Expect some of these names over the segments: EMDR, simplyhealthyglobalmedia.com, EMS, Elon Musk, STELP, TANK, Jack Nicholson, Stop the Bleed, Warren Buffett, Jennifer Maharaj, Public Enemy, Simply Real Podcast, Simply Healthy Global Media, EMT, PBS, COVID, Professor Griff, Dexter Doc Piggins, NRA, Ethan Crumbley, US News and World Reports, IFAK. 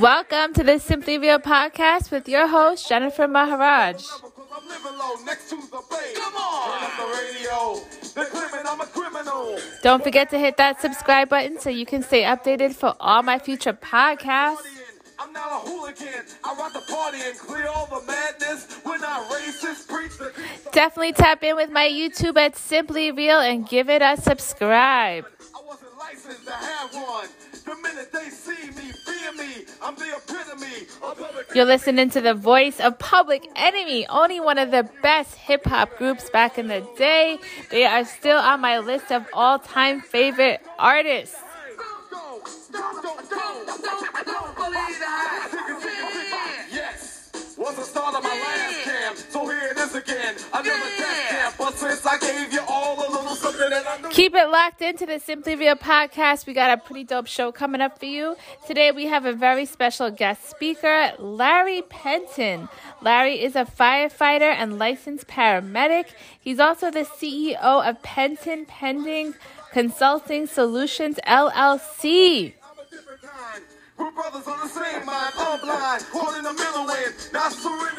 Welcome to the Simply Real Podcast with your host, Jennifer Maharaj. Don't forget to hit that subscribe button so you can stay updated for all my future podcasts. I'm not a hooligan. I rock the party and clear all the madness. We're not racist. Definitely tap in with my YouTube at Simply Real and give it a subscribe. I wasn't licensed to have one. The minute they see me, fear me. I'm the epitome of public. You're listening to the voice of Public Enemy, only one of the best hip-hop groups back in the day. They are still on my list of all-time favorite artists. Don't believe that. Yes, was the start of my last camp, so here it is again. Another death camp, but since I gave you all a little something that I know. Keep it locked into the Simply Real Podcast. We got a pretty dope show coming up for you. Today we have a very special guest speaker, Larry Penton. Larry is a firefighter and licensed paramedic. He's also the CEO of Penton Pending Consulting Solutions LLC.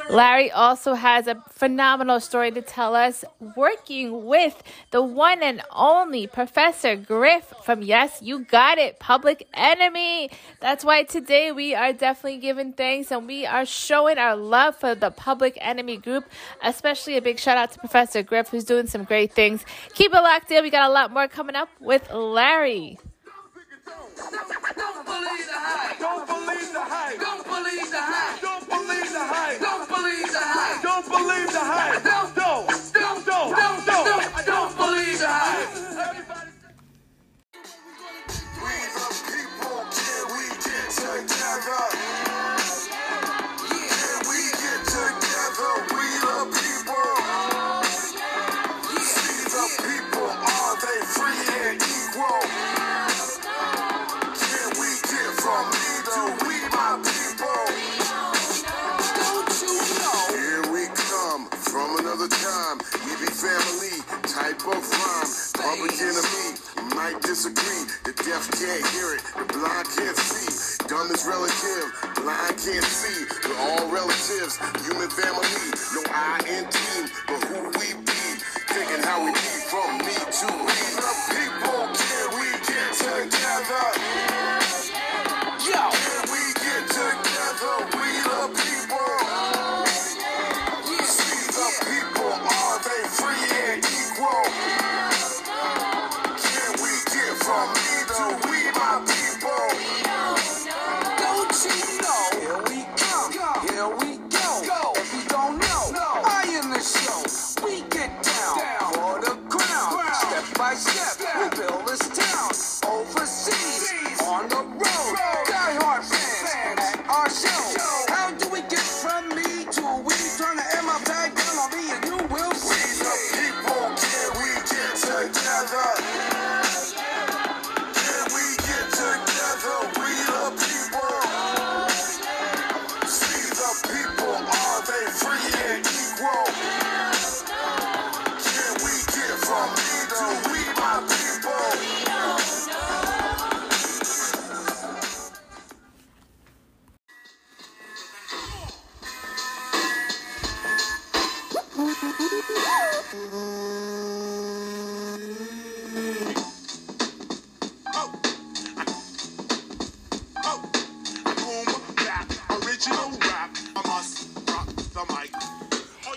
Larry also has a phenomenal story to tell us, working with the one and only Professor Griff from Yes, You Got It, Public Enemy. That's why today we are definitely giving thanks and we are showing our love for the Public Enemy group, especially a big shout out to Professor Griff, who's doing some great things. Keep it locked in. We got a lot more coming up with Larry. Don't believe the hype. Don't believe the hype. Don't believe the hype. Don't believe the hype. Don't believe the hype. Don't believe the hype. Don't believe the hype. Disagree, the deaf can't hear it, the blind can't see, dumb is relative, blind can't see, we're all relatives, human family, no I in team, but who we be, thinking how we be from me to we, the people, can we get together, can we get together, we the people, see the people, are they free and equal?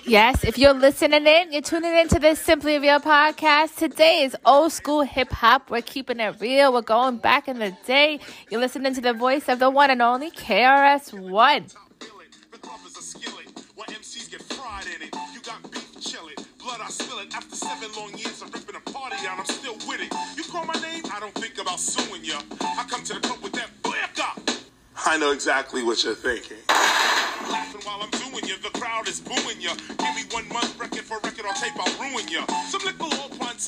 Yes, if you're listening in, you're tuning into this Simply Real Podcast. Today is old school hip-hop. We're keeping it real. We're going back in the day. You're listening to the voice of the one and only KRS-One. I spill it after 7 long years of ripping a party out. I'm still with it. You call my name, I don't think about suing you. I come to the club with that black up. I know exactly what you're thinking. Laughing while I'm doing you, the crowd is booing you. Give me 1 month record for record on tape, I'll ruin you. Some little old ones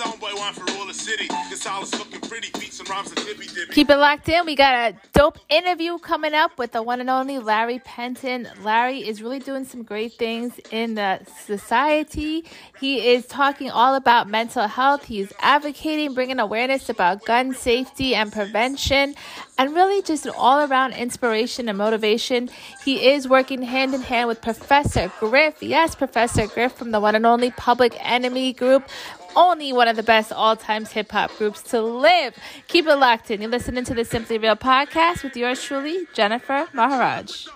Keep it locked in. We got a dope interview coming up with the one and only Larry Penton. Larry is really doing some great things in the society. He is talking all about mental health. He's advocating, bringing awareness about gun safety and prevention, and really just an all-around inspiration and motivation. He is working hand-in-hand with Professor Griff. Yes, Professor Griff from the one and only Public Enemy group. Only one of the best all-time hip-hop groups to live. Keep it locked in. You're listening to the Simply Real Podcast with yours truly, Jennifer Maharaj.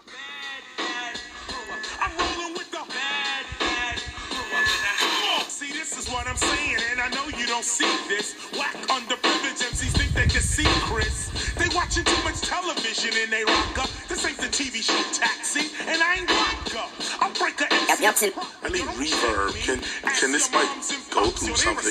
See, this is what I'm saying, and I know you don't see this. Whack underprivileged MCs think they can see Chris. They watching too much television and they rock up. This ain't the TV show Taxi, and I ain't rock up. I'll break a MC. I need reverb. Can this mic go through something?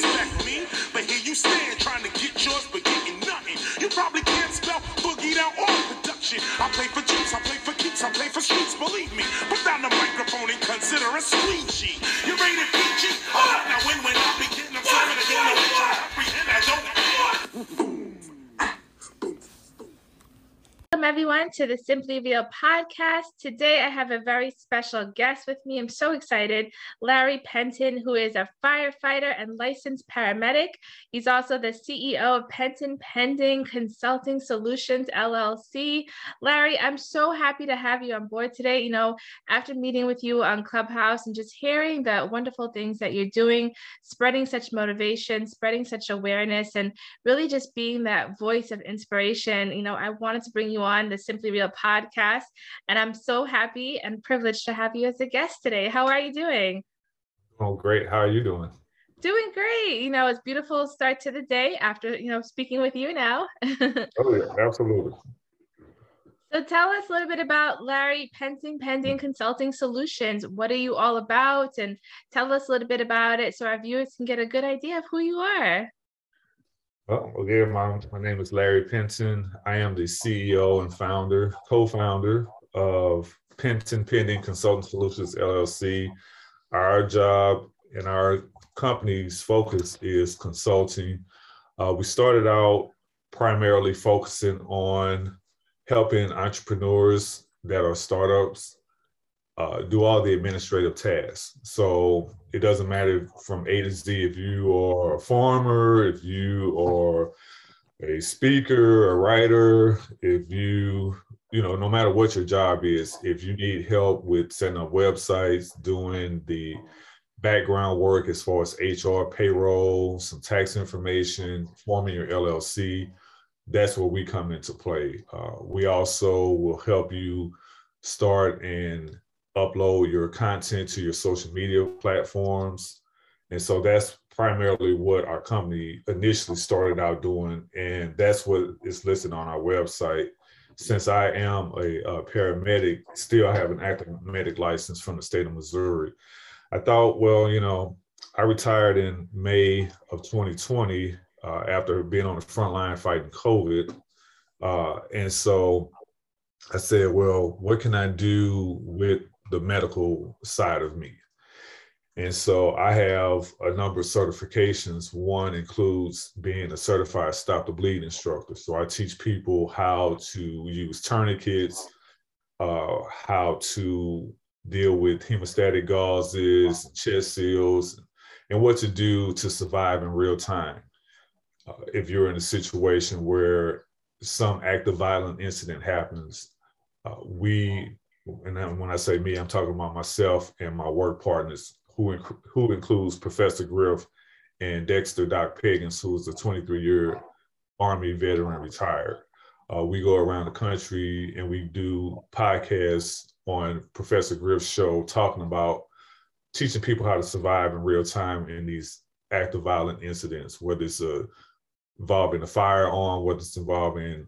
But here you stand trying to get yours, but getting nothing. You probably can't spell Boogie Down or Production. I play for juice, I play for keeps, I play for streets. Believe me, put down the microphone and consider a squeegee. You rated PG? Now when I be getting them something again, no way I apprehend. I don't. Welcome everyone to the Simply Real Podcast. Today I have a very special guest with me. I'm so excited. Larry Penton, who is a firefighter and licensed paramedic. He's also the CEO of Penton Pending Consulting Solutions LLC. Larry, I'm so happy to have you on board today. You know, after meeting with you on Clubhouse and just hearing the wonderful things that you're doing, spreading such motivation, spreading such awareness, and really just being that voice of inspiration, you know, I wanted to bring you on the Simply Real Podcast, and I'm so happy and privileged to have you as a guest today. How are you doing? Oh, great. How are you doing? Doing great. You know, it's beautiful start to the day after, you know, speaking with you now. Oh, yeah, absolutely. So tell us a little bit about Larry Penton Pending Consulting Solutions. What are you all about? And tell us a little bit about it so our viewers can get a good idea of who you are. Well, again, my name is Larry Penton. I am the CEO and founder, co-founder of Penton Pending Consulting Solutions, LLC. Our job and our company's focus is consulting. We started out primarily focusing on helping entrepreneurs that are startups do all the administrative tasks. So it doesn't matter from A to Z if you are a farmer, if you are a speaker, a writer, if you know, no matter what your job is, if you need help with setting up websites, doing the background work as far as HR, payroll, some tax information, forming your LLC, that's where we come into play. We also will help you start and upload your content to your social media platforms. And so that's primarily what our company initially started out doing. And that's what is listed on our website. Since I am a paramedic, still have an active medic license from the state of Missouri, I thought, well, you know, I retired in May of 2020 after being on the front line fighting COVID. And so I said, well, what can I do with the medical side of me? And so I have a number of certifications. One includes being a certified Stop the Bleed instructor. So I teach people how to use tourniquets, how to deal with hemostatic gauzes, chest seals, and what to do to survive in real time. If you're in a situation where some active violent incident happens, and when I say me, I'm talking about myself and my work partners, who includes Professor Griff and Dexter Doc Piggins, who is a 23-year Army veteran retired. We go around the country and we do podcasts on Professor Griff's show talking about teaching people how to survive in real time in these active violent incidents, whether it's involving a firearm, whether it's involving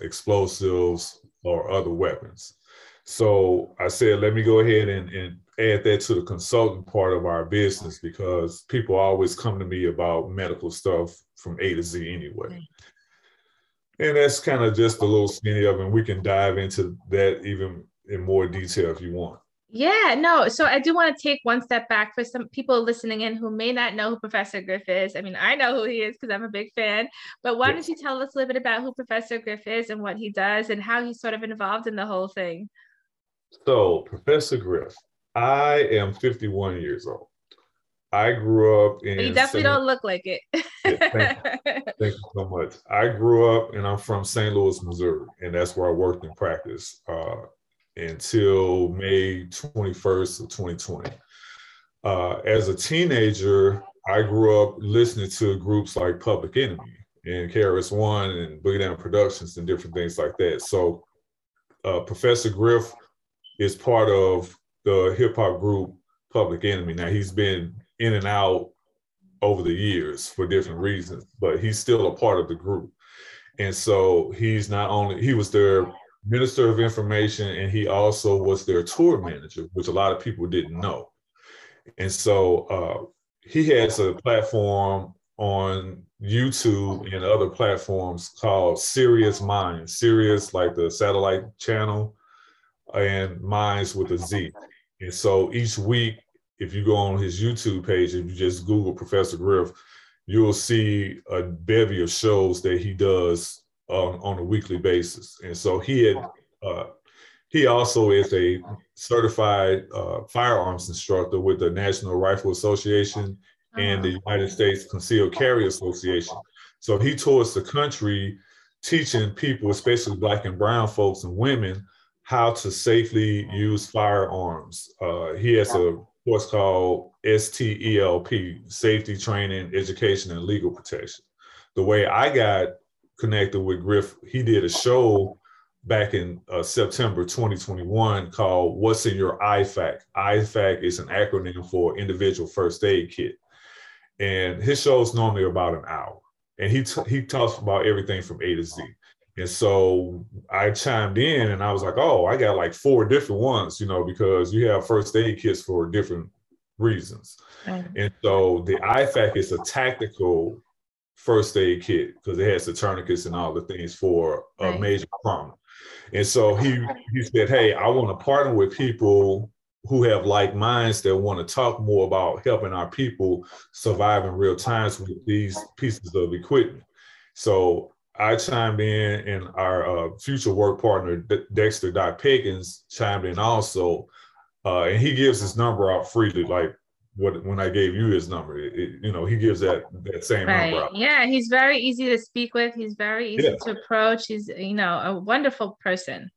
explosives or other weapons. So I said, let me go ahead and add that to the consulting part of our business, because people always come to me about medical stuff from A to Z anyway. And that's kind of just a little skinny of it. And we can dive into that even in more detail if you want. Yeah, no. So I do want to take one step back for some people listening in who may not know who Professor Griff is. I mean, I know who he is because I'm a big fan, but why don't you tell us a little bit about who Professor Griff is and what he does and how he's sort of involved in the whole thing? So Professor Griff, I am 51 years old. I grew up in— You definitely don't look like it. Thank you so much. I grew up and I'm from St. Louis, Missouri, and that's where I worked and practiced until May 21st of 2020. As a teenager, I grew up listening to groups like Public Enemy and KRS-One and Boogie Down Productions and different things like that. So Professor Griff is part of the hip hop group Public Enemy. Now, he's been in and out over the years for different reasons, but he's still a part of the group. And so he was their Minister of Information, and he also was their tour manager, which a lot of people didn't know. And so he has a platform on YouTube and other platforms called Serious Minds, Serious like the satellite channel, and Minds with a Z. And so each week, if you go on his YouTube page, if you just Google Professor Griff, you'll see a bevy of shows that he does on a weekly basis. And so he also is a certified firearms instructor with the National Rifle Association and the United States Concealed Carry Association. So he tours the country teaching people, especially Black and brown folks and women, how to safely use firearms. He has a course called STELP, Safety Training, Education, and Legal Protection. The way I got connected with Griff, he did a show back in September 2021 called What's in Your IFAK. IFAK is an acronym for Individual First Aid Kit. And his show is normally about an hour. And he talks about everything from A to Z. And so I chimed in and I was like, oh, I got like 4 different ones, because you have first aid kits for different reasons. And so the IFAK is a tactical first aid kit because it has the tourniquets and all the things for a major trauma. And so he said, hey, I want to partner with people who have like minds that want to talk more about helping our people survive in real times with these pieces of equipment. So I chimed in, and our future work partner, Dexter Doc Piggins, chimed in also. And he gives his number out freely, like when I gave you his number. He gives that same number out. Yeah, he's very easy to speak with. He's very easy to approach. He's, a wonderful person.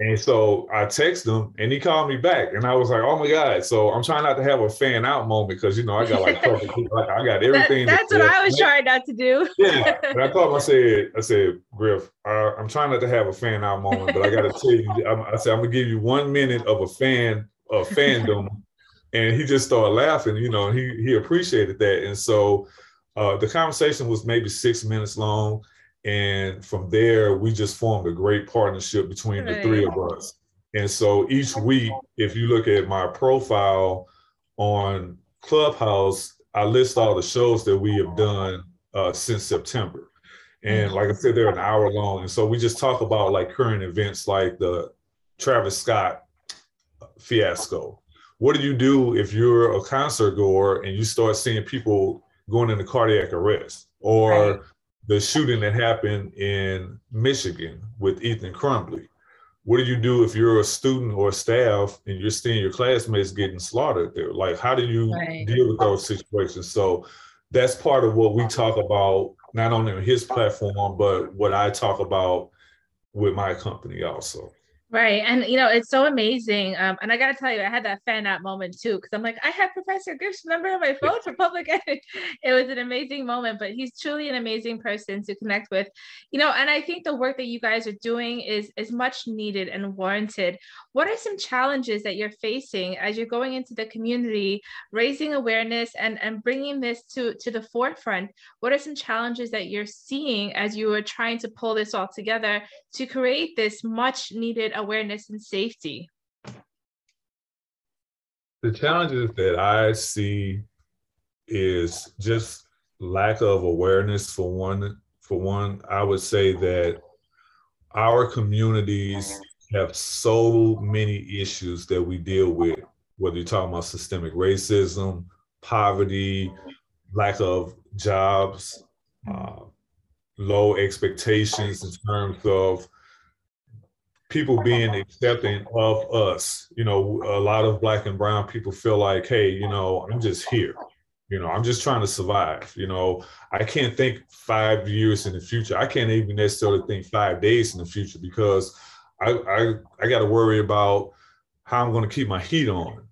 And so I texted him, and he called me back, and I was like, "Oh my God!" So I'm trying not to have a fan out moment because I got like perfect, I got everything. That's what I was trying not to do. Yeah, and I told him, I said, Griff, I'm trying not to have a fan out moment, but I got to tell you, I'm gonna give you 1 minute of fandom, and he just started laughing. He appreciated that, and so the conversation was maybe 6 minutes long. And from there, we just formed a great partnership between the three of us. And so each week, if you look at my profile on Clubhouse, I list all the shows that we have done since September. And like I said, they're an hour long. And so we just talk about like current events like the Travis Scott fiasco. What do you do if you're a concert goer and you start seeing people going into cardiac arrest or the shooting that happened in Michigan with Ethan Crumbley? What do you do if you're a student or staff and you're seeing your classmates getting slaughtered there? Like, how do you deal with those situations? So that's part of what we talk about, not only on his platform, but what I talk about with my company also. Right. And, it's so amazing. And I got to tell you, I had that fan out moment, too, because I'm like, I had Professor Griff's number on my phone for Public Enemy. It was an amazing moment, but he's truly an amazing person to connect with, and I think the work that you guys are doing is much needed and warranted. What are some challenges that you're facing as you're going into the community, raising awareness and bringing this to the forefront? What are some challenges that you're seeing as you are trying to pull this all together to create this much needed awareness and safety? The challenges that I see is just lack of awareness for one. I would say that our communities have so many issues that we deal with, whether you're talking about systemic racism, poverty, lack of jobs, low expectations in terms of people being accepting of us. You know, a lot of Black and brown people feel like, hey, you know, I'm just here. You know, I'm just trying to survive. You know, I can't think 5 years in the future. I can't even necessarily think 5 days in the future because I got to worry about how I'm going to keep my heat on.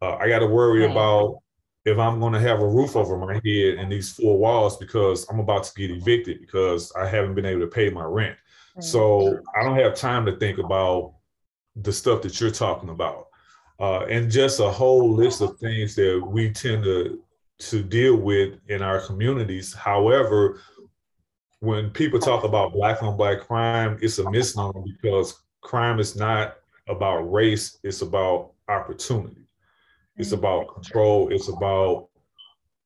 I got to worry about if I'm going to have a roof over my head and these four walls because I'm about to get evicted because I haven't been able to pay my rent. Right. So I don't have time to think about the stuff that you're talking about. And just a whole list of things that we tend to deal with in our communities. However, when people talk about Black on Black crime, it's a misnomer because crime is not about race, it's about opportunity. It's about control. It's about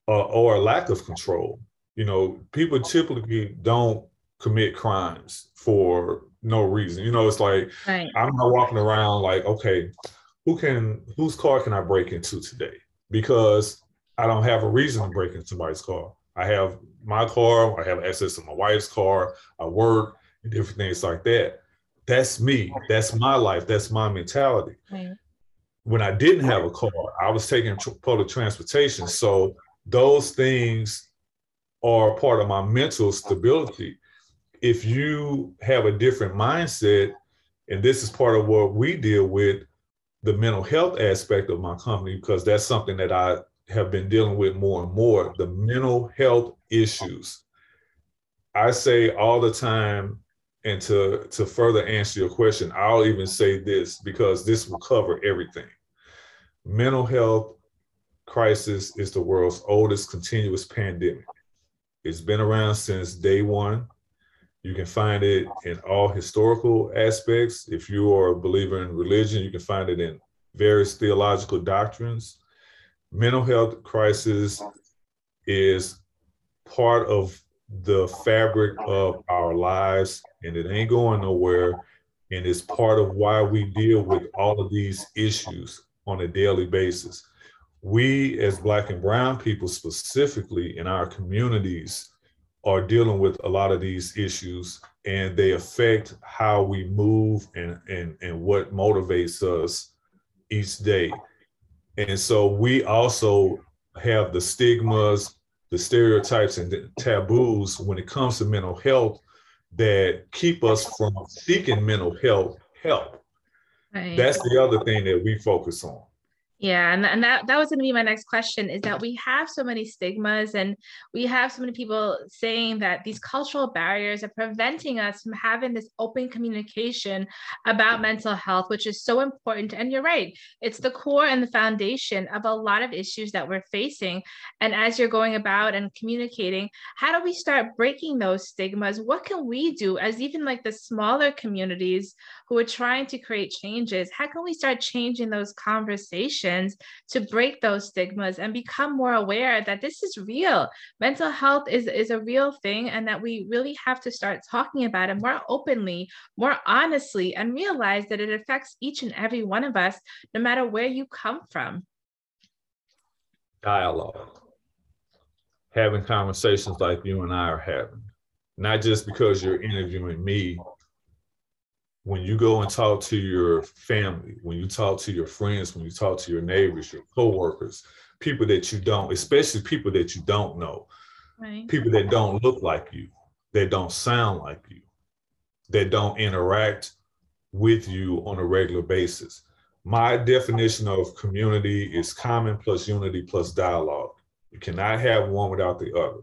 or lack of control. You know, people typically don't commit crimes for no reason. You know, it's like, right. I'm not walking around like, okay, whose car can I break into today? Because I don't have a reason to break into somebody's car. I have my car. I have access to my wife's car. I work and different things like that. That's me. That's my life. That's my mentality. Right. When I didn't have a car, I was taking public transportation. So those things are part of my mental stability. If you have a different mindset, and this is part of what we deal with, the mental health aspect of my company, because that's something that I have been dealing with more and more, the mental health issues. I say all the time, and to further answer your question, I'll even say this because this will cover everything. Mental health crisis is the world's oldest continuous pandemic. It's been around since day one. You can find it in all historical aspects. If you are a believer in religion, you can find it in various theological doctrines. Mental health crisis is part of the fabric of our lives, and it ain't going nowhere, and it's part of why we deal with all of these issues on a daily basis. We as Black and brown people specifically in our communities are dealing with a lot of these issues, and they affect how we move and what motivates us each day. And so we also have the stigmas, the stereotypes and the taboos when it comes to mental health that keep us from seeking mental health help. Right. That's the other thing that we focus on. Yeah, and that was going to be my next question, is that we have so many stigmas and we have so many people saying that these cultural barriers are preventing us from having this open communication about mental health, which is so important. And you're right, it's the core and the foundation of a lot of issues that we're facing. And as you're going about and communicating, how do we start breaking those stigmas? What can we do as even like the smaller communities who are trying to create changes? How can we start changing those conversations to break those stigmas and become more aware that this is real? Mental health is a real thing, and that we really have to start talking about it more openly, more honestly, and realize that it affects each and every one of us, no matter where you come from. Dialogue. Having conversations like you and I are having. Not just because you're interviewing me. When you go and talk to your family, when you talk to your friends, when you talk to your neighbors, your coworkers, people that you don't, especially people that you don't know, right. People that don't look like you, that don't sound like you, that don't interact with you on a regular basis. My definition of community is common plus unity plus dialogue. You cannot have one without the other.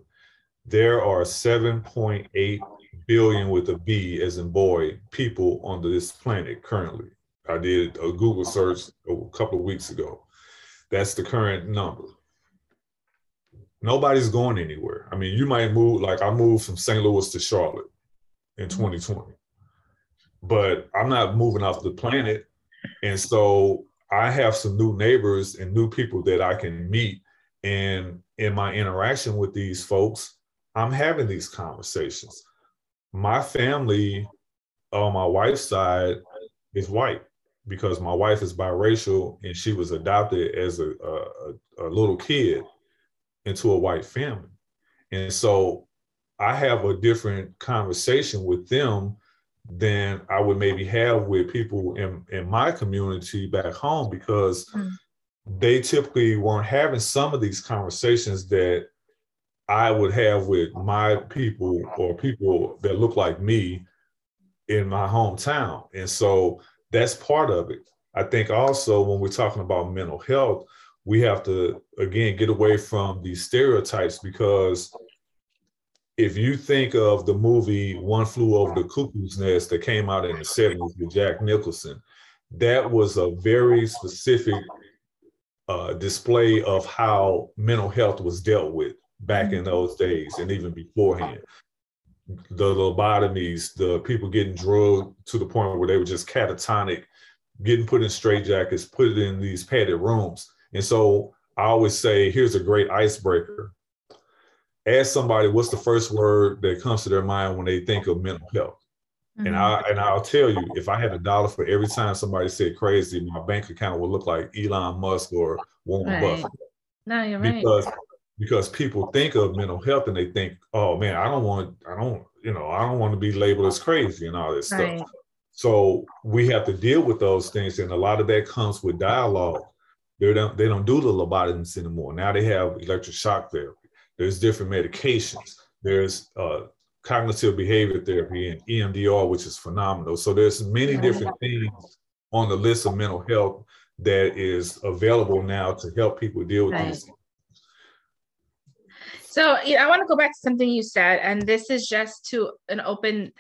There are 7.8 billion with a B as in boy people on this planet currently. I did a Google search a couple of weeks ago. That's the current number. Nobody's going anywhere. I mean, you might move, like I moved from St. Louis to Charlotte in 2020, but I'm not moving off the planet. And so I have some new neighbors and new people that I can meet. And in my interaction with these folks, I'm having these conversations. My family on my wife's side is white, because my wife is biracial and she was adopted as a little kid into a white family. And so I have a different conversation with them than I would maybe have with people in my community back home, because they typically weren't having some of these conversations that I would have with my people or people that look like me in my hometown. And so that's part of it. I think also when we're talking about mental health, we have to, again, get away from these stereotypes, because if you think of the movie One Flew Over the Cuckoo's Nest that came out in the 70s with Jack Nicholson, that was a very specific display of how mental health was dealt with back in those days and even beforehand. The lobotomies, the people getting drugged to the point where they were just catatonic, getting put in straitjackets, put in these padded rooms. And so I always say, here's a great icebreaker. Ask somebody, what's the first word that comes to their mind when they think of mental health? Mm-hmm. And I'll tell you, if I had $1 for every time somebody said crazy, my bank account would look like Elon Musk or Warren Buffett. No, you're right. Because people think of mental health and they think, oh man, I don't want to be labeled as crazy and all this stuff. So we have to deal with those things. And a lot of that comes with dialogue. They don't do the lobotomies anymore. Now they have electric shock therapy. There's different medications. There's cognitive behavior therapy and EMDR, which is phenomenal. So there's many different things on the list of mental health that is available now to help people deal with these things. So I want to go back to something you said, and this is just to have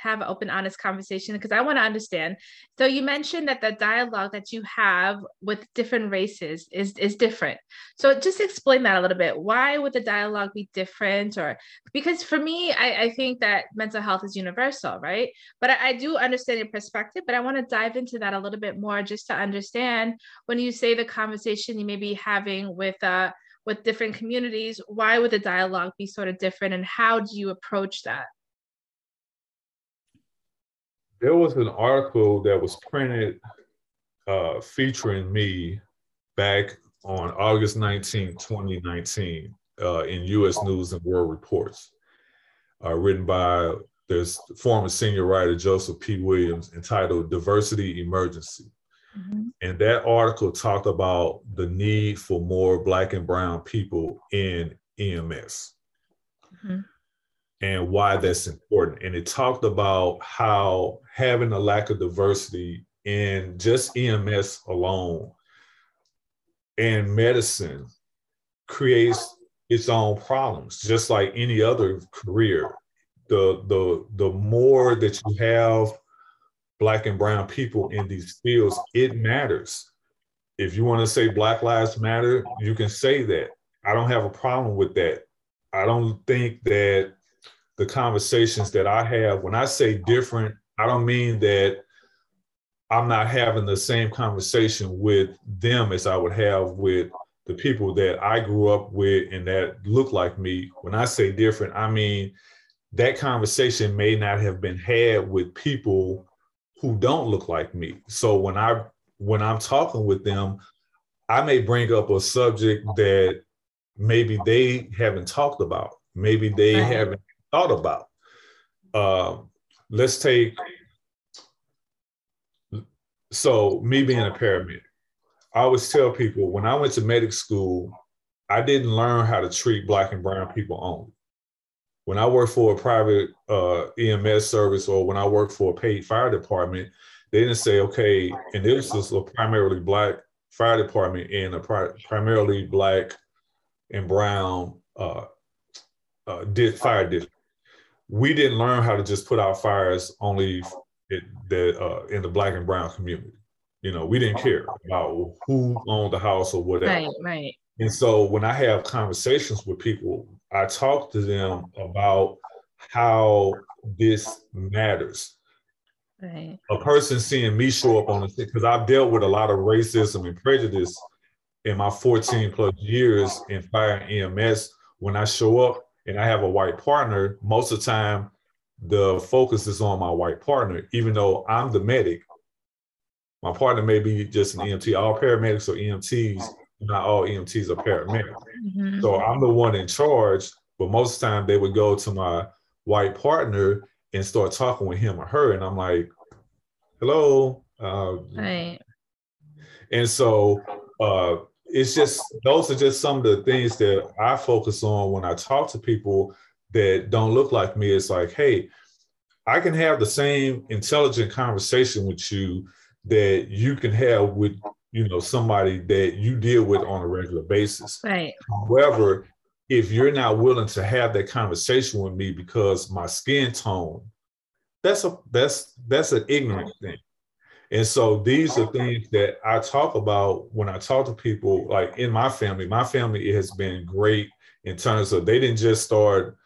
an open, honest conversation, because I want to understand. So you mentioned that the dialogue that you have with different races is different. So just explain that a little bit. Why would the dialogue be different? Or because for me, I think that mental health is universal, right? But I do understand your perspective, but I want to dive into that a little bit more just to understand when you say the conversation you may be having with different communities, why would the dialogue be sort of different, and how do you approach that? There was an article that was printed featuring me back on August 19, 2019 in US News and World Reports, written by this former senior writer, Joseph P. Williams, entitled Diversity Emergency. Mm-hmm. And that article talked about the need for more Black and brown people in EMS and why that's important. And it talked about how having a lack of diversity in just EMS alone and medicine creates its own problems, just like any other career. The more that you have Black and brown people in these fields, it matters. If you want to say Black Lives Matter, you can say that. I don't have a problem with that. I don't think that the conversations that I have, when I say different, I don't mean that I'm not having the same conversation with them as I would have with the people that I grew up with and that look like me. When I say different, I mean that conversation may not have been had with people who don't look like me. So when I'm talking with them, I may bring up a subject that maybe they haven't talked about, maybe they haven't thought about. Let's take, so me being a paramedic, I always tell people when I went to medic school, I didn't learn how to treat Black and brown people only. When I worked for a private EMS service, or when I worked for a paid fire department, they didn't say, okay, and this is a primarily Black fire department and a primarily Black and brown fire district. We didn't learn how to just put out fires only in the Black and brown community. You know, we didn't care about who owned the house or whatever. Right. And so when I have conversations with people, I talk to them about how this matters. Right. A person seeing me show up on the thing, because I've dealt with a lot of racism and prejudice in my 14 plus years in fire and EMS. When I show up and I have a white partner, most of the time the focus is on my white partner, even though I'm the medic. My partner may be just an EMT. All paramedics are EMTs. Not all EMTs are paramedics. Mm-hmm. So I'm the one in charge, but most of the time they would go to my white partner and start talking with him or her. And I'm like, hello. Right. And so it's just, those are just some of the things that I focus on when I talk to people that don't look like me. It's like, hey, I can have the same intelligent conversation with you that you can have with, you know, somebody that you deal with on a regular basis. Right. However, if you're not willing to have that conversation with me because my skin tone, that's an ignorant thing. And so these are things that I talk about when I talk to people, like in my family. My family has been great in terms of they didn't just start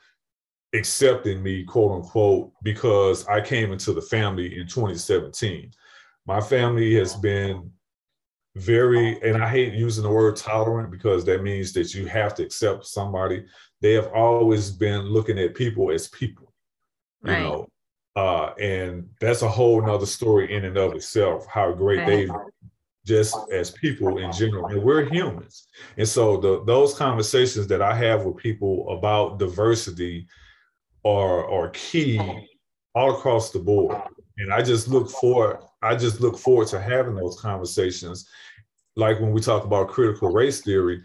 accepting me, quote unquote, because I came into the family in 2017. My family has been very, and I hate using the word tolerant because that means that you have to accept somebody. They have always been looking at people as people, you know, and that's a whole nother story in and of itself, how great they've just as people in general, and we're humans. And so those conversations that I have with people about diversity are key all across the board. And I just look forward to having those conversations. Like when we talk about critical race theory,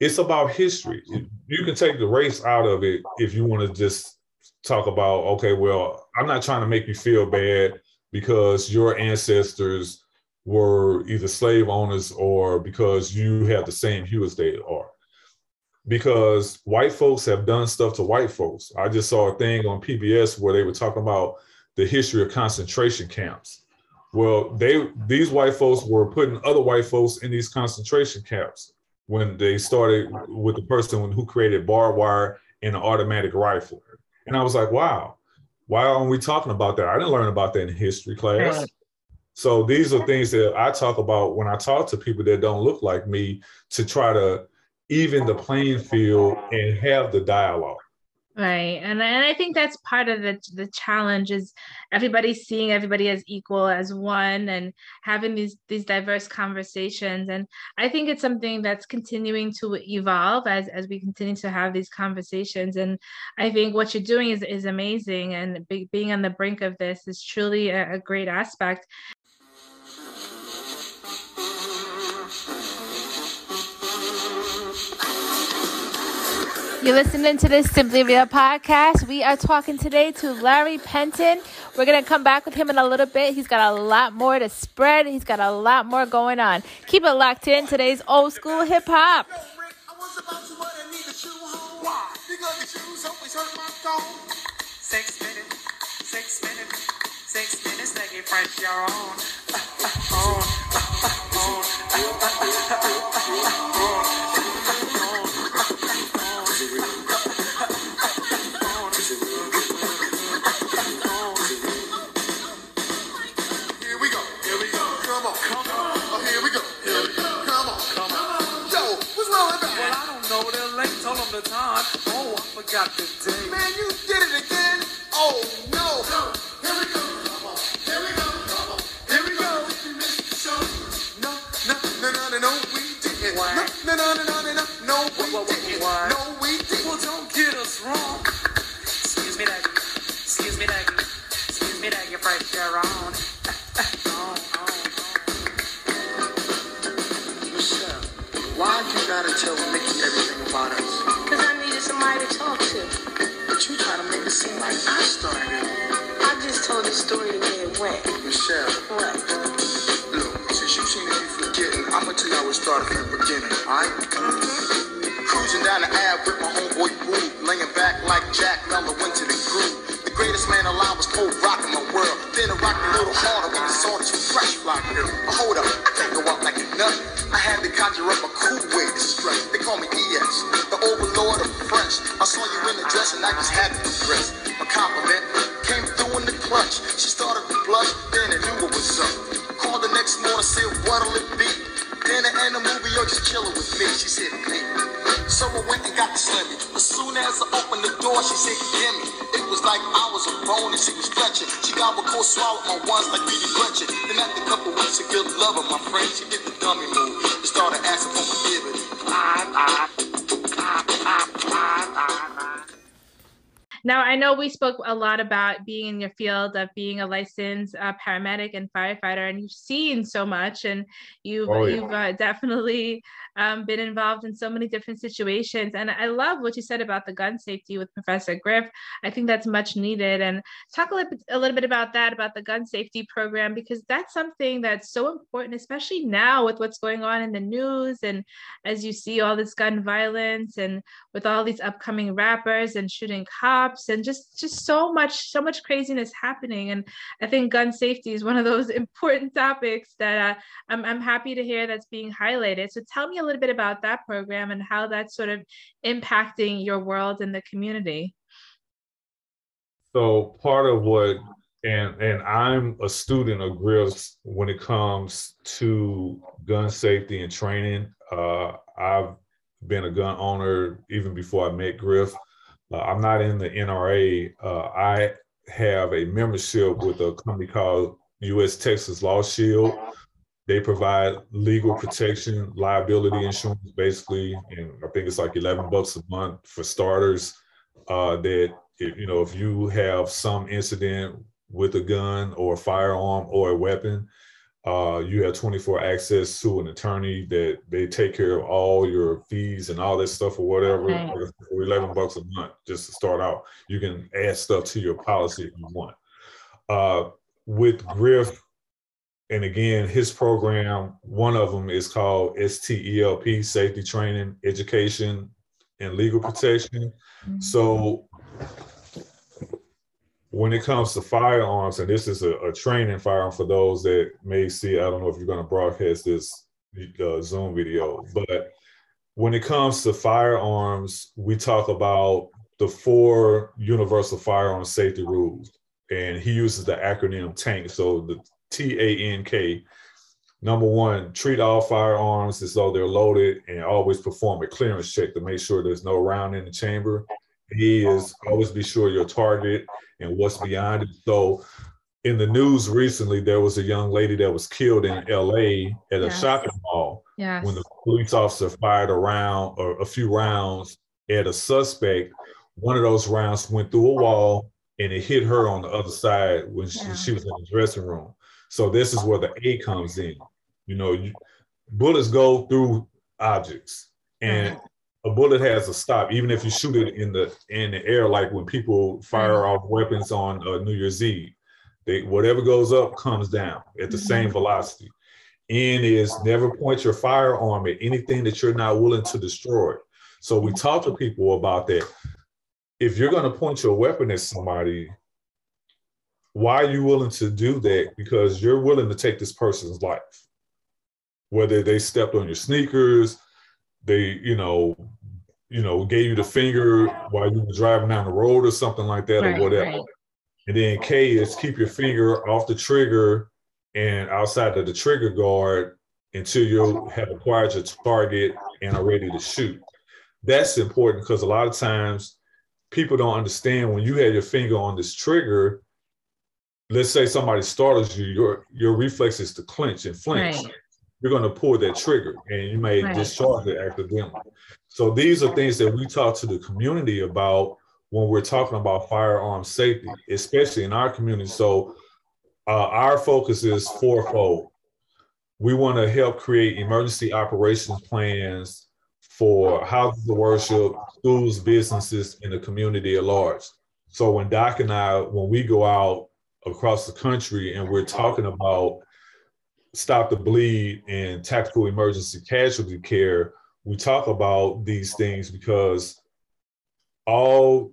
it's about history. You can take the race out of it if you want to just talk about, okay, well, I'm not trying to make you feel bad because your ancestors were either slave owners or because you have the same hue as they are. Because white folks have done stuff to white folks. I just saw a thing on PBS where they were talking about the history of concentration camps. Well, these white folks were putting other white folks in these concentration camps when they started with the person who created barbed wire and an automatic rifle. And I was like, wow, why aren't we talking about that? I didn't learn about that in history class. So these are things that I talk about when I talk to people that don't look like me, to try to even the playing field and have the dialogue. Right. And I think that's part of the challenge, is everybody seeing everybody as equal, as one, and having these diverse conversations. And I think it's something that's continuing to evolve as we continue to have these conversations. And I think what you're doing is amazing. And being on the brink of this is truly a great aspect. You're listening to this Simply Real podcast. We are talking today to Larry Penton. We're going to come back with him in a little bit. He's got a lot more to spread. He's got a lot more going on. Keep it locked in. Today's old school hip hop. Six minutes, they get fresh your own. The time. Oh, I forgot the day. Man, you did it again. Oh, no. Here we go. Come on. Here we go. Come on. Here we go. We missed the show. No, no, no, no, no, no, we didn't. Why? No, no, no, no, no, no, we didn't. Why? No, we didn't. Well, don't get us wrong. Excuse me, Daggy. Excuse me, Daggy. Excuse me, Daggy. Right there on. Michelle, why you gotta tell Nikki everything about us? Somebody to talk to. But you try to make it seem like I started. I just told the story the way it went. Michelle. What? Look, since you seem to be forgetting, I'm going to tell you how it started from the beginning, alright? Mm-hmm. Cruising down the Ave with my homeboy Boo, laying back like Jack Mellow into the groove. The greatest man alive was cold rocking my world. Then I rocked a little harder when I saw this fresh rock girl. But hold up, I can't go out like nothing. I had to conjure up a cool way to stress. They call me ES, the overlord of French. I saw you in the dress and I just had to dress. A compliment came through in the clutch. She started to blush, then I knew what was up. Called the next morning, said, what'll it be? Then I end the movie, you're just chilling with me. She said, hey, So I went and got the slimmy. As soon as I opened the door, she said, "Give me." It was like I was alone and she was stretching. She got what cold swallowed my ones like really clutching. Then after a couple weeks of good love of my friend, she did the dummy move. She started asking for forgiveness. Now, I know we spoke a lot about being in your field of being a licensed paramedic and firefighter, and you've seen so much, and you've definitely been involved in so many different situations. And I love what you said about the gun safety with Professor Griff. I think that's much needed. And talk a little bit about that, about the gun safety program, because that's something that's so important, especially now with what's going on in the news. And as you see all this gun violence and with all these upcoming rappers and shooting cops, and just so much craziness happening. And I think gun safety is one of those important topics that I'm happy to hear that's being highlighted. So tell me a little bit about that program and how that's sort of impacting your world and the community. So part of what, and I'm a student of Griff's when it comes to gun safety and training. I've been a gun owner even before I met Griff. I'm not in the NRA. I have a membership with a company called US Texas Law Shield. They provide legal protection, liability insurance, basically, and I think it's like $11 a month for starters. That if you have some incident with a gun or a firearm or a weapon, you have 24-hour access to an attorney that they take care of all your fees and all that stuff or whatever. Okay. For $11 a month, just to start out. You can add stuff to your policy if you want. With Griff, and again, his program, one of them is called STELP, Safety Training, Education, and Legal Protection. Mm-hmm. So when it comes to firearms, and this is a training firearm for those that may see, I don't know if you're going to broadcast this Zoom video, but when it comes to firearms, we talk about the 4 universal firearm safety rules, and he uses the acronym TANK. So the TANK, number 1, treat all firearms as though they're loaded and always perform a clearance check to make sure there's no round in the chamber. He is always be sure your target and what's beyond it. So in the news recently, there was a young lady that was killed in LA at a shopping mall when the police officer fired a few rounds at a suspect. One of those rounds went through a wall and it hit her on the other side when she was in the dressing room. So this is where the A comes in. Bullets go through objects, and a bullet has a stop, even if you shoot it in the air, like when people fire off weapons on New Year's Eve. Whatever goes up comes down at the same velocity. N is never point your firearm at anything that you're not willing to destroy. So we talk to people about that. If you're going to point your weapon at somebody, why are you willing to do that? Because you're willing to take this person's life. Whether they stepped on your sneakers, they, gave you the finger while you were driving down the road or something like that, or whatever. Right. And then K is keep your finger off the trigger and outside of the trigger guard until you have acquired your target and are ready to shoot. That's important because a lot of times people don't understand when you have your finger on this trigger, let's say somebody startles you, your reflex is to clench and flinch. Right. You're going to pull that trigger and you may discharge it accidentally. So these are things that we talk to the community about when we're talking about firearm safety, especially in our community. So our focus is 4-fold. We want to help create emergency operations plans for houses of worship, schools, businesses, and the community at large. So when Doc and I, when we go out across the country and we're talking about Stop the Bleed and tactical emergency casualty care, we talk about these things because all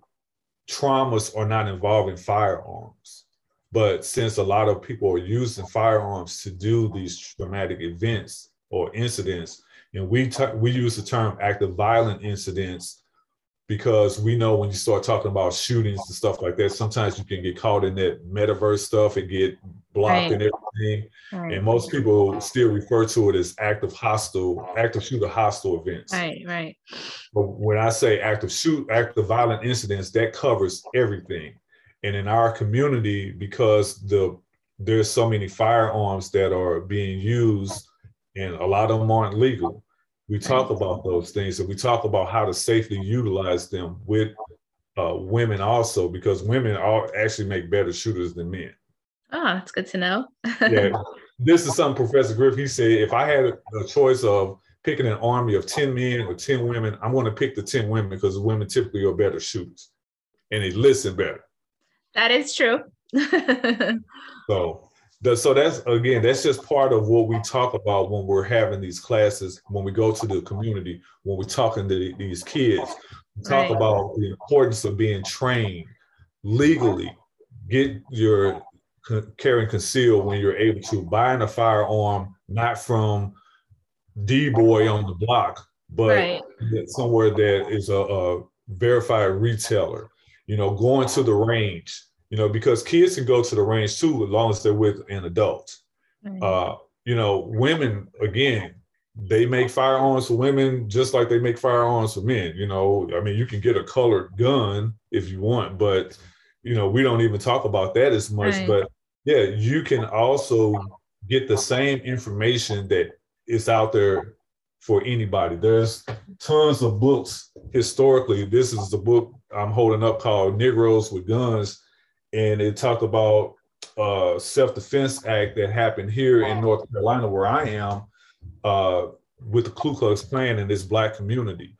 traumas are not involving firearms. But since a lot of people are using firearms to do these traumatic events or incidents, and we use the term active violent incidents, because we know when you start talking about shootings and stuff like that, sometimes you can get caught in that metaverse stuff and get blocked and everything. Right. And most people still refer to it as active shooter hostile events. Right, right. But when I say active violent incidents, that covers everything. And in our community, because there's so many firearms that are being used and a lot of them aren't legal, we talk about those things and we talk about how to safely utilize them with women also, because women are actually make better shooters than men. Oh, that's good to know. Yeah, this is something Professor Griff, he said, if I had a choice of picking an army of 10 men or 10 women, I'm going to pick the 10 women because women typically are better shooters and they listen better. That is true. So that's, again, that's just part of what we talk about when we're having these classes, when we go to the community, when we're talking to these kids, we talk about the importance of being trained legally, get your carry and conceal when you're able to, buying a firearm, not from D-boy on the block, but somewhere that is a verified retailer, you know, going to the range. You know, because kids can go to the range too, as long as they're with an adult. Right. You know, women, again, they make firearms for women just like they make firearms for men. You know, I mean, you can get a colored gun if you want, but, you know, we don't even talk about that as much. Right. But yeah, you can also get the same information that is out there for anybody. There's tons of books historically. This is the book I'm holding up called Negroes with Guns. And it talked about self-defense act that happened here in North Carolina, where I am, with the Ku Klux Klan in this Black community.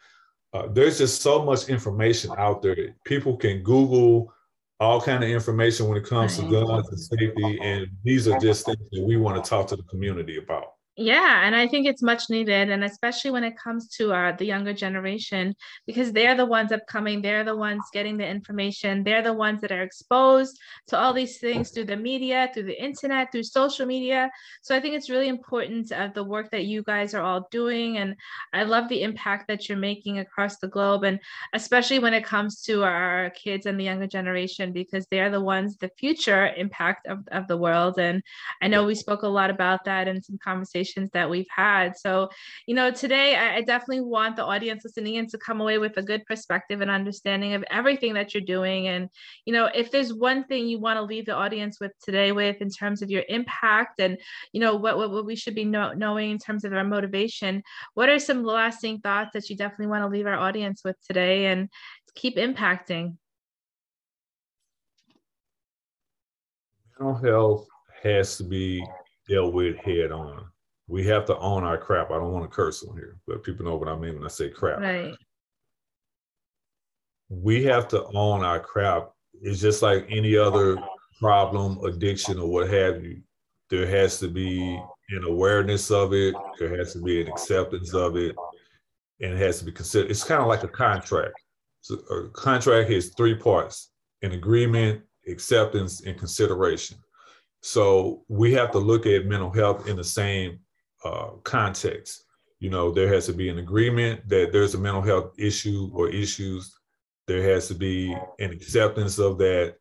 There's just so much information out there. People can Google all kind of information when it comes to guns and safety. And these are just things that we want to talk to the community about. Yeah, and I think it's much needed, and especially when it comes to the younger generation, because they're the ones upcoming, they're the ones getting the information, they're the ones that are exposed to all these things through the media, through the internet, through social media. So I think it's really important the work that you guys are all doing, and I love the impact that you're making across the globe, and especially when it comes to our kids and the younger generation, because they're the ones, the future impact of the world. And I know we spoke a lot about that in some conversations that we've had. So, you know, today I definitely want the audience listening in to come away with a good perspective and understanding of everything that you're doing. And, you know, if there's one thing you want to leave the audience with today with in terms of your impact and, you know, what we should be knowing in terms of our motivation, what are some lasting thoughts that you definitely want to leave our audience with today and keep impacting? Mental health has to be dealt with head on. We have to own our crap. I don't want to curse on here, but people know what I mean when I say crap. Right. We have to own our crap. It's just like any other problem, addiction, or what have you. There has to be an awareness of it. There has to be an acceptance of it. And it has to be considered. It's kind of like a contract. So a contract has three parts: an agreement, acceptance, and consideration. So we have to look at mental health in the same context. You know, there has to be an agreement that there's a mental health issue or issues. There has to be an acceptance of that.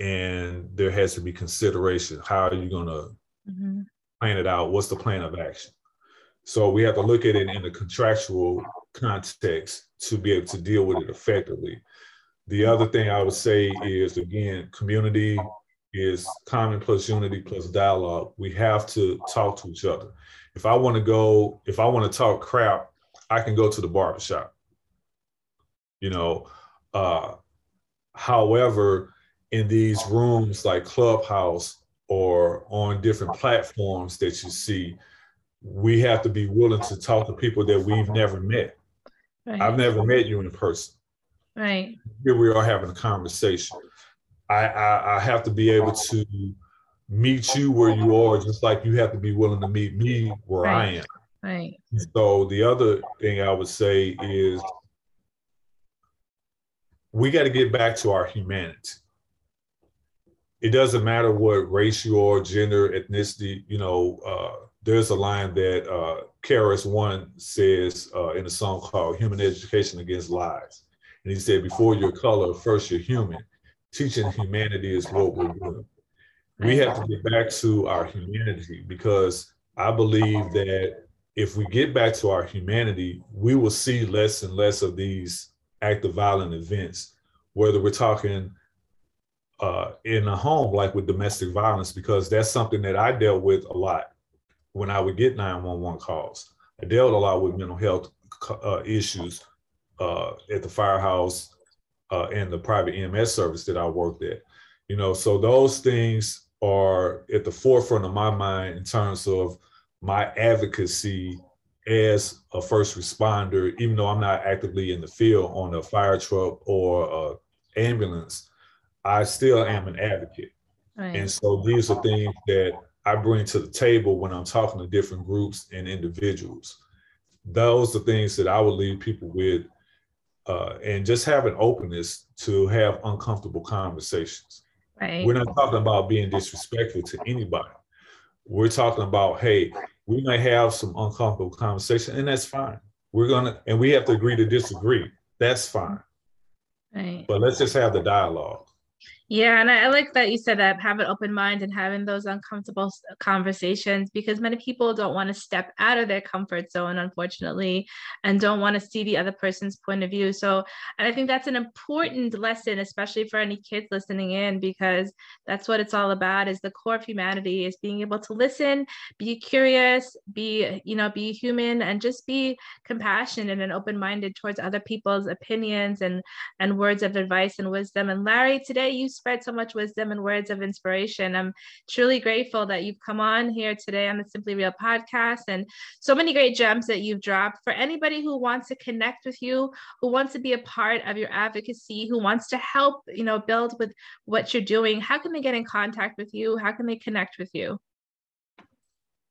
And there has to be consideration. How are you going to plan it out? What's the plan of action? So we have to look at it in a contractual context to be able to deal with it effectively. The other thing I would say is, again, community is common plus unity plus dialogue. We have to talk to each other. If I want to talk crap, I can go to the barbershop. You know, however, in these rooms like Clubhouse or on different platforms that you see, we have to be willing to talk to people that we've never met. Right. I've never met you in person. Right. Here we are having a conversation. I have to be able to meet you where you are, just like you have to be willing to meet me where I am. Right. So the other thing I would say is we got to get back to our humanity. It doesn't matter what race you are, gender, ethnicity. You know, there's a line that KRS-One says in a song called Human Education Against Lies. And he said, before your color, first you're human. Teaching humanity is what we're doing. We have to get back to our humanity, because I believe that if we get back to our humanity, we will see less and less of these active violent events, whether we're talking in a home, like with domestic violence, because that's something that I dealt with a lot when I would get 911 calls. I dealt a lot with mental health issues at the firehouse and the private EMS service that I worked at. You know, so those things are at the forefront of my mind in terms of my advocacy as a first responder, even though I'm not actively in the field on a fire truck or an ambulance, I still am an advocate. Right. And so these are things that I bring to the table when I'm talking to different groups and individuals. Those are things that I would leave people with, and just have an openness to have uncomfortable conversations. Right. We're not talking about being disrespectful to anybody. We're talking about, hey, we might have some uncomfortable conversation, and that's fine. We're gonna, and we have to agree to disagree. That's fine. Right. But let's just have the dialogue. Yeah, and I like that you said that, have an open mind and having those uncomfortable conversations, because many people don't want to step out of their comfort zone, unfortunately, and don't want to see the other person's point of view. So, and I think that's an important lesson, especially for any kids listening in, because that's what it's all about, is the core of humanity, is being able to listen, be curious, be, you know, be human, and just be compassionate and open-minded towards other people's opinions and words of advice and wisdom. And Larry, today you spread so much wisdom and words of inspiration. I'm truly grateful that you've come on here today on the Simply Real podcast, and so many great gems that you've dropped. For anybody who wants to connect with you, who wants to be a part of your advocacy, who wants to help, you know, build with what you're doing, how can they get in contact with you? How can they connect with you?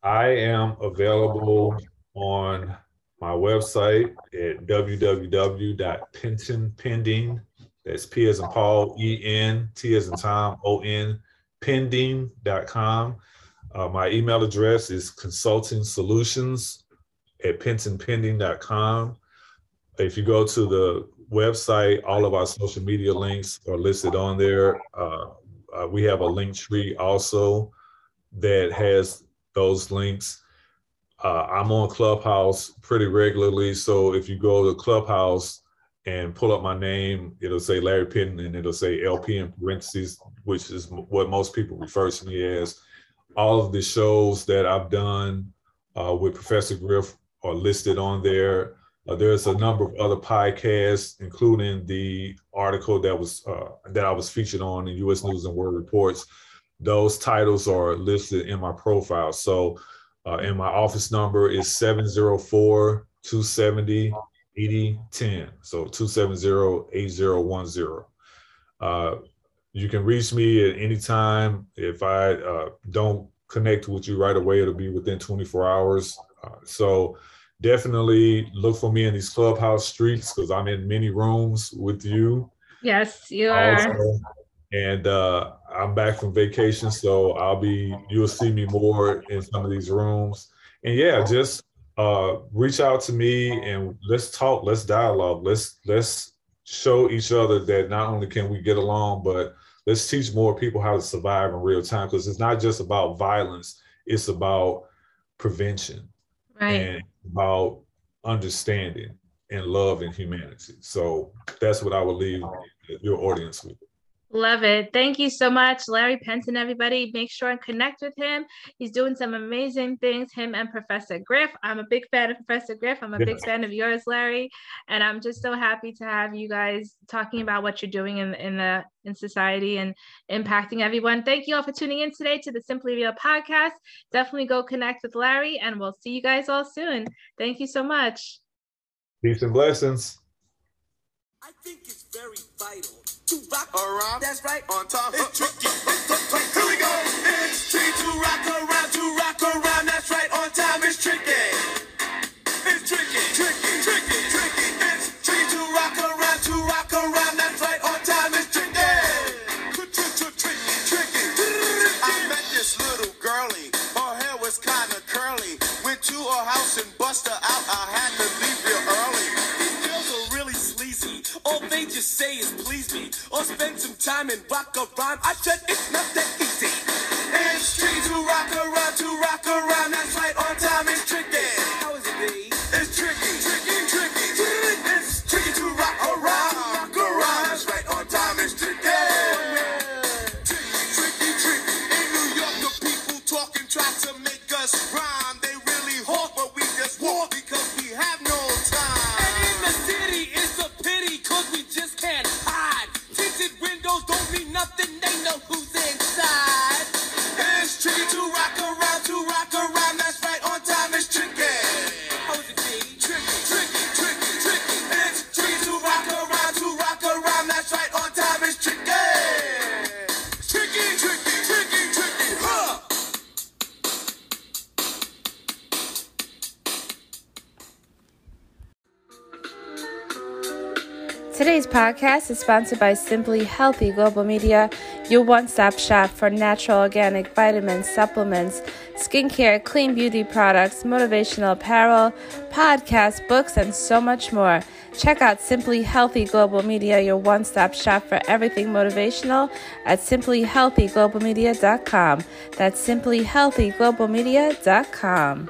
I am available on my website at www.pentonpending.com. That's P as in Paul, E-N, T as in Tom, O-N, pending.com. My email address is consultingsolutions@pentonpending.com. If you go to the website, all of our social media links are listed on there. We have a link tree also that has those links. I'm on Clubhouse pretty regularly. So if you go to Clubhouse and pull up my name, it'll say Larry Penton, and it'll say LP in parentheses, which is what most people refer to me as. All of the shows that I've done with Professor Griff are listed on there. There's a number of other podcasts, including the article that was that I was featured on in US News and World Reports. Those titles are listed in my profile. So, and my office number is 704-270-8010, so 270-8010. You can reach me at any time. If I don't connect with you right away, it'll be within 24 hours. So definitely look for me in these Clubhouse streets, because I'm in many rooms with you. Yes, you also are. And I'm back from vacation, so you'll see me more in some of these rooms. And yeah, just reach out to me and let's talk, let's dialogue, let's show each other that not only can we get along, but let's teach more people how to survive in real time, because it's not just about violence, it's about prevention, right, and about understanding and love and humanity. So that's what I would leave your audience with. Love it. Thank you so much, Larry Penton, everybody. Make sure and connect with him. He's doing some amazing things, him and Professor Griff. I'm a big fan of Professor Griff. I'm a big fan of yours, Larry. And I'm just so happy to have you guys talking about what you're doing in society and impacting everyone. Thank you all for tuning in today to the Simply Real podcast. Definitely go connect with Larry, and we'll see you guys all soon. Thank you so much. Peace and blessings. I think it's very vital to rock around. That's right. On top. It's tricky. Here we go. It's tricky to rock around. That's right. On time. It's tricky. It's tricky. Tricky. Tricky. Tricky. It's tricky to rock around. To rock around. That's right. On time. It's tricky. Tricky. Tricky. I met this little girlie. Her hair was kind of curly. Went to her house and bust her out. I had to leave real early. These girls are really sleazy. Oh, they say is please me, or spend some time and rock a rhyme. I said it's not that easy. It's tricky to rock around, that's right on time is tricky. How is it be? It's tricky, tricky, tricky. It's tricky to rock around, that's right on time is tricky. Tricky, tricky, tricky. In New York, the people talk and try to make us rhyme. They really hawk, but we just walk because we have no time. And in the city, it's a pity, cause we just can't hide. Tinted windows don't mean nothing, they know who's inside. It's tricky to rock around, that's right on time, it's tricky. How is it be? Tricky, tricky, tricky, tricky. It's tricky to rock around, that's right on time, it's tricky. Tricky, tricky, tricky, tricky, huh! Today's podcast is sponsored by Simply Healthy Global Media, your one-stop shop for natural, organic vitamins, supplements, skincare, clean beauty products, motivational apparel, podcasts, books, and so much more. Check out Simply Healthy Global Media, your one-stop shop for everything motivational at simplyhealthyglobalmedia.com. That's simplyhealthyglobalmedia.com.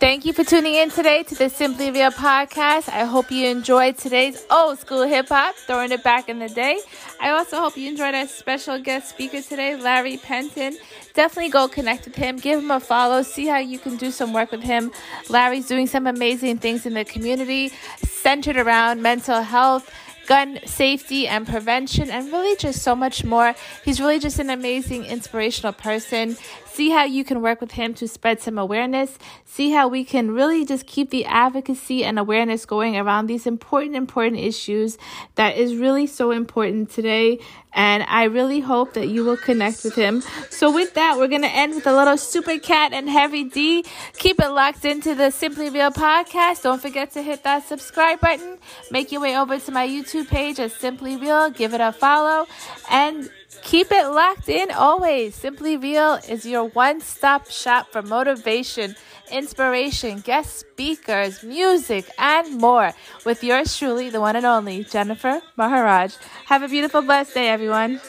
Thank you for tuning in today to the Simply Real Podcast. I hope you enjoyed today's old school hip-hop, throwing it back in the day. I also hope you enjoyed our special guest speaker today, Larry Penton. Definitely go connect with him. Give him a follow. See how you can do some work with him. Larry's doing some amazing things in the community, centered around mental health, gun safety and prevention, and really just so much more. He's really just an amazing, inspirational person. See how you can work with him to spread some awareness. See how we can really just keep the advocacy and awareness going around these important issues that is really so important today. And I really hope that you will connect with him. So with that, we're going to end with a little Super Cat and Heavy D. Keep it locked into the Simply Real Podcast. Don't forget to hit that subscribe button. Make your way over to my YouTube page at Simply Real. Give it a follow. And keep it locked in always. Simply Real is your one-stop shop for motivation, inspiration, guest speakers, music, and more. With yours truly, the one and only Jennifer Maharaj. Have a beautiful, blessed day, everyone.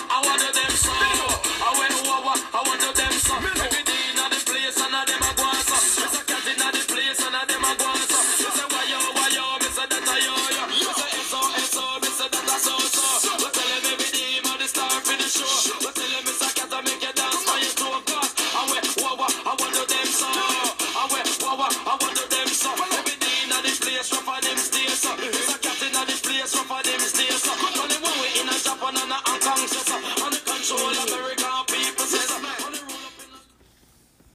I wonder them so. Every day in this place,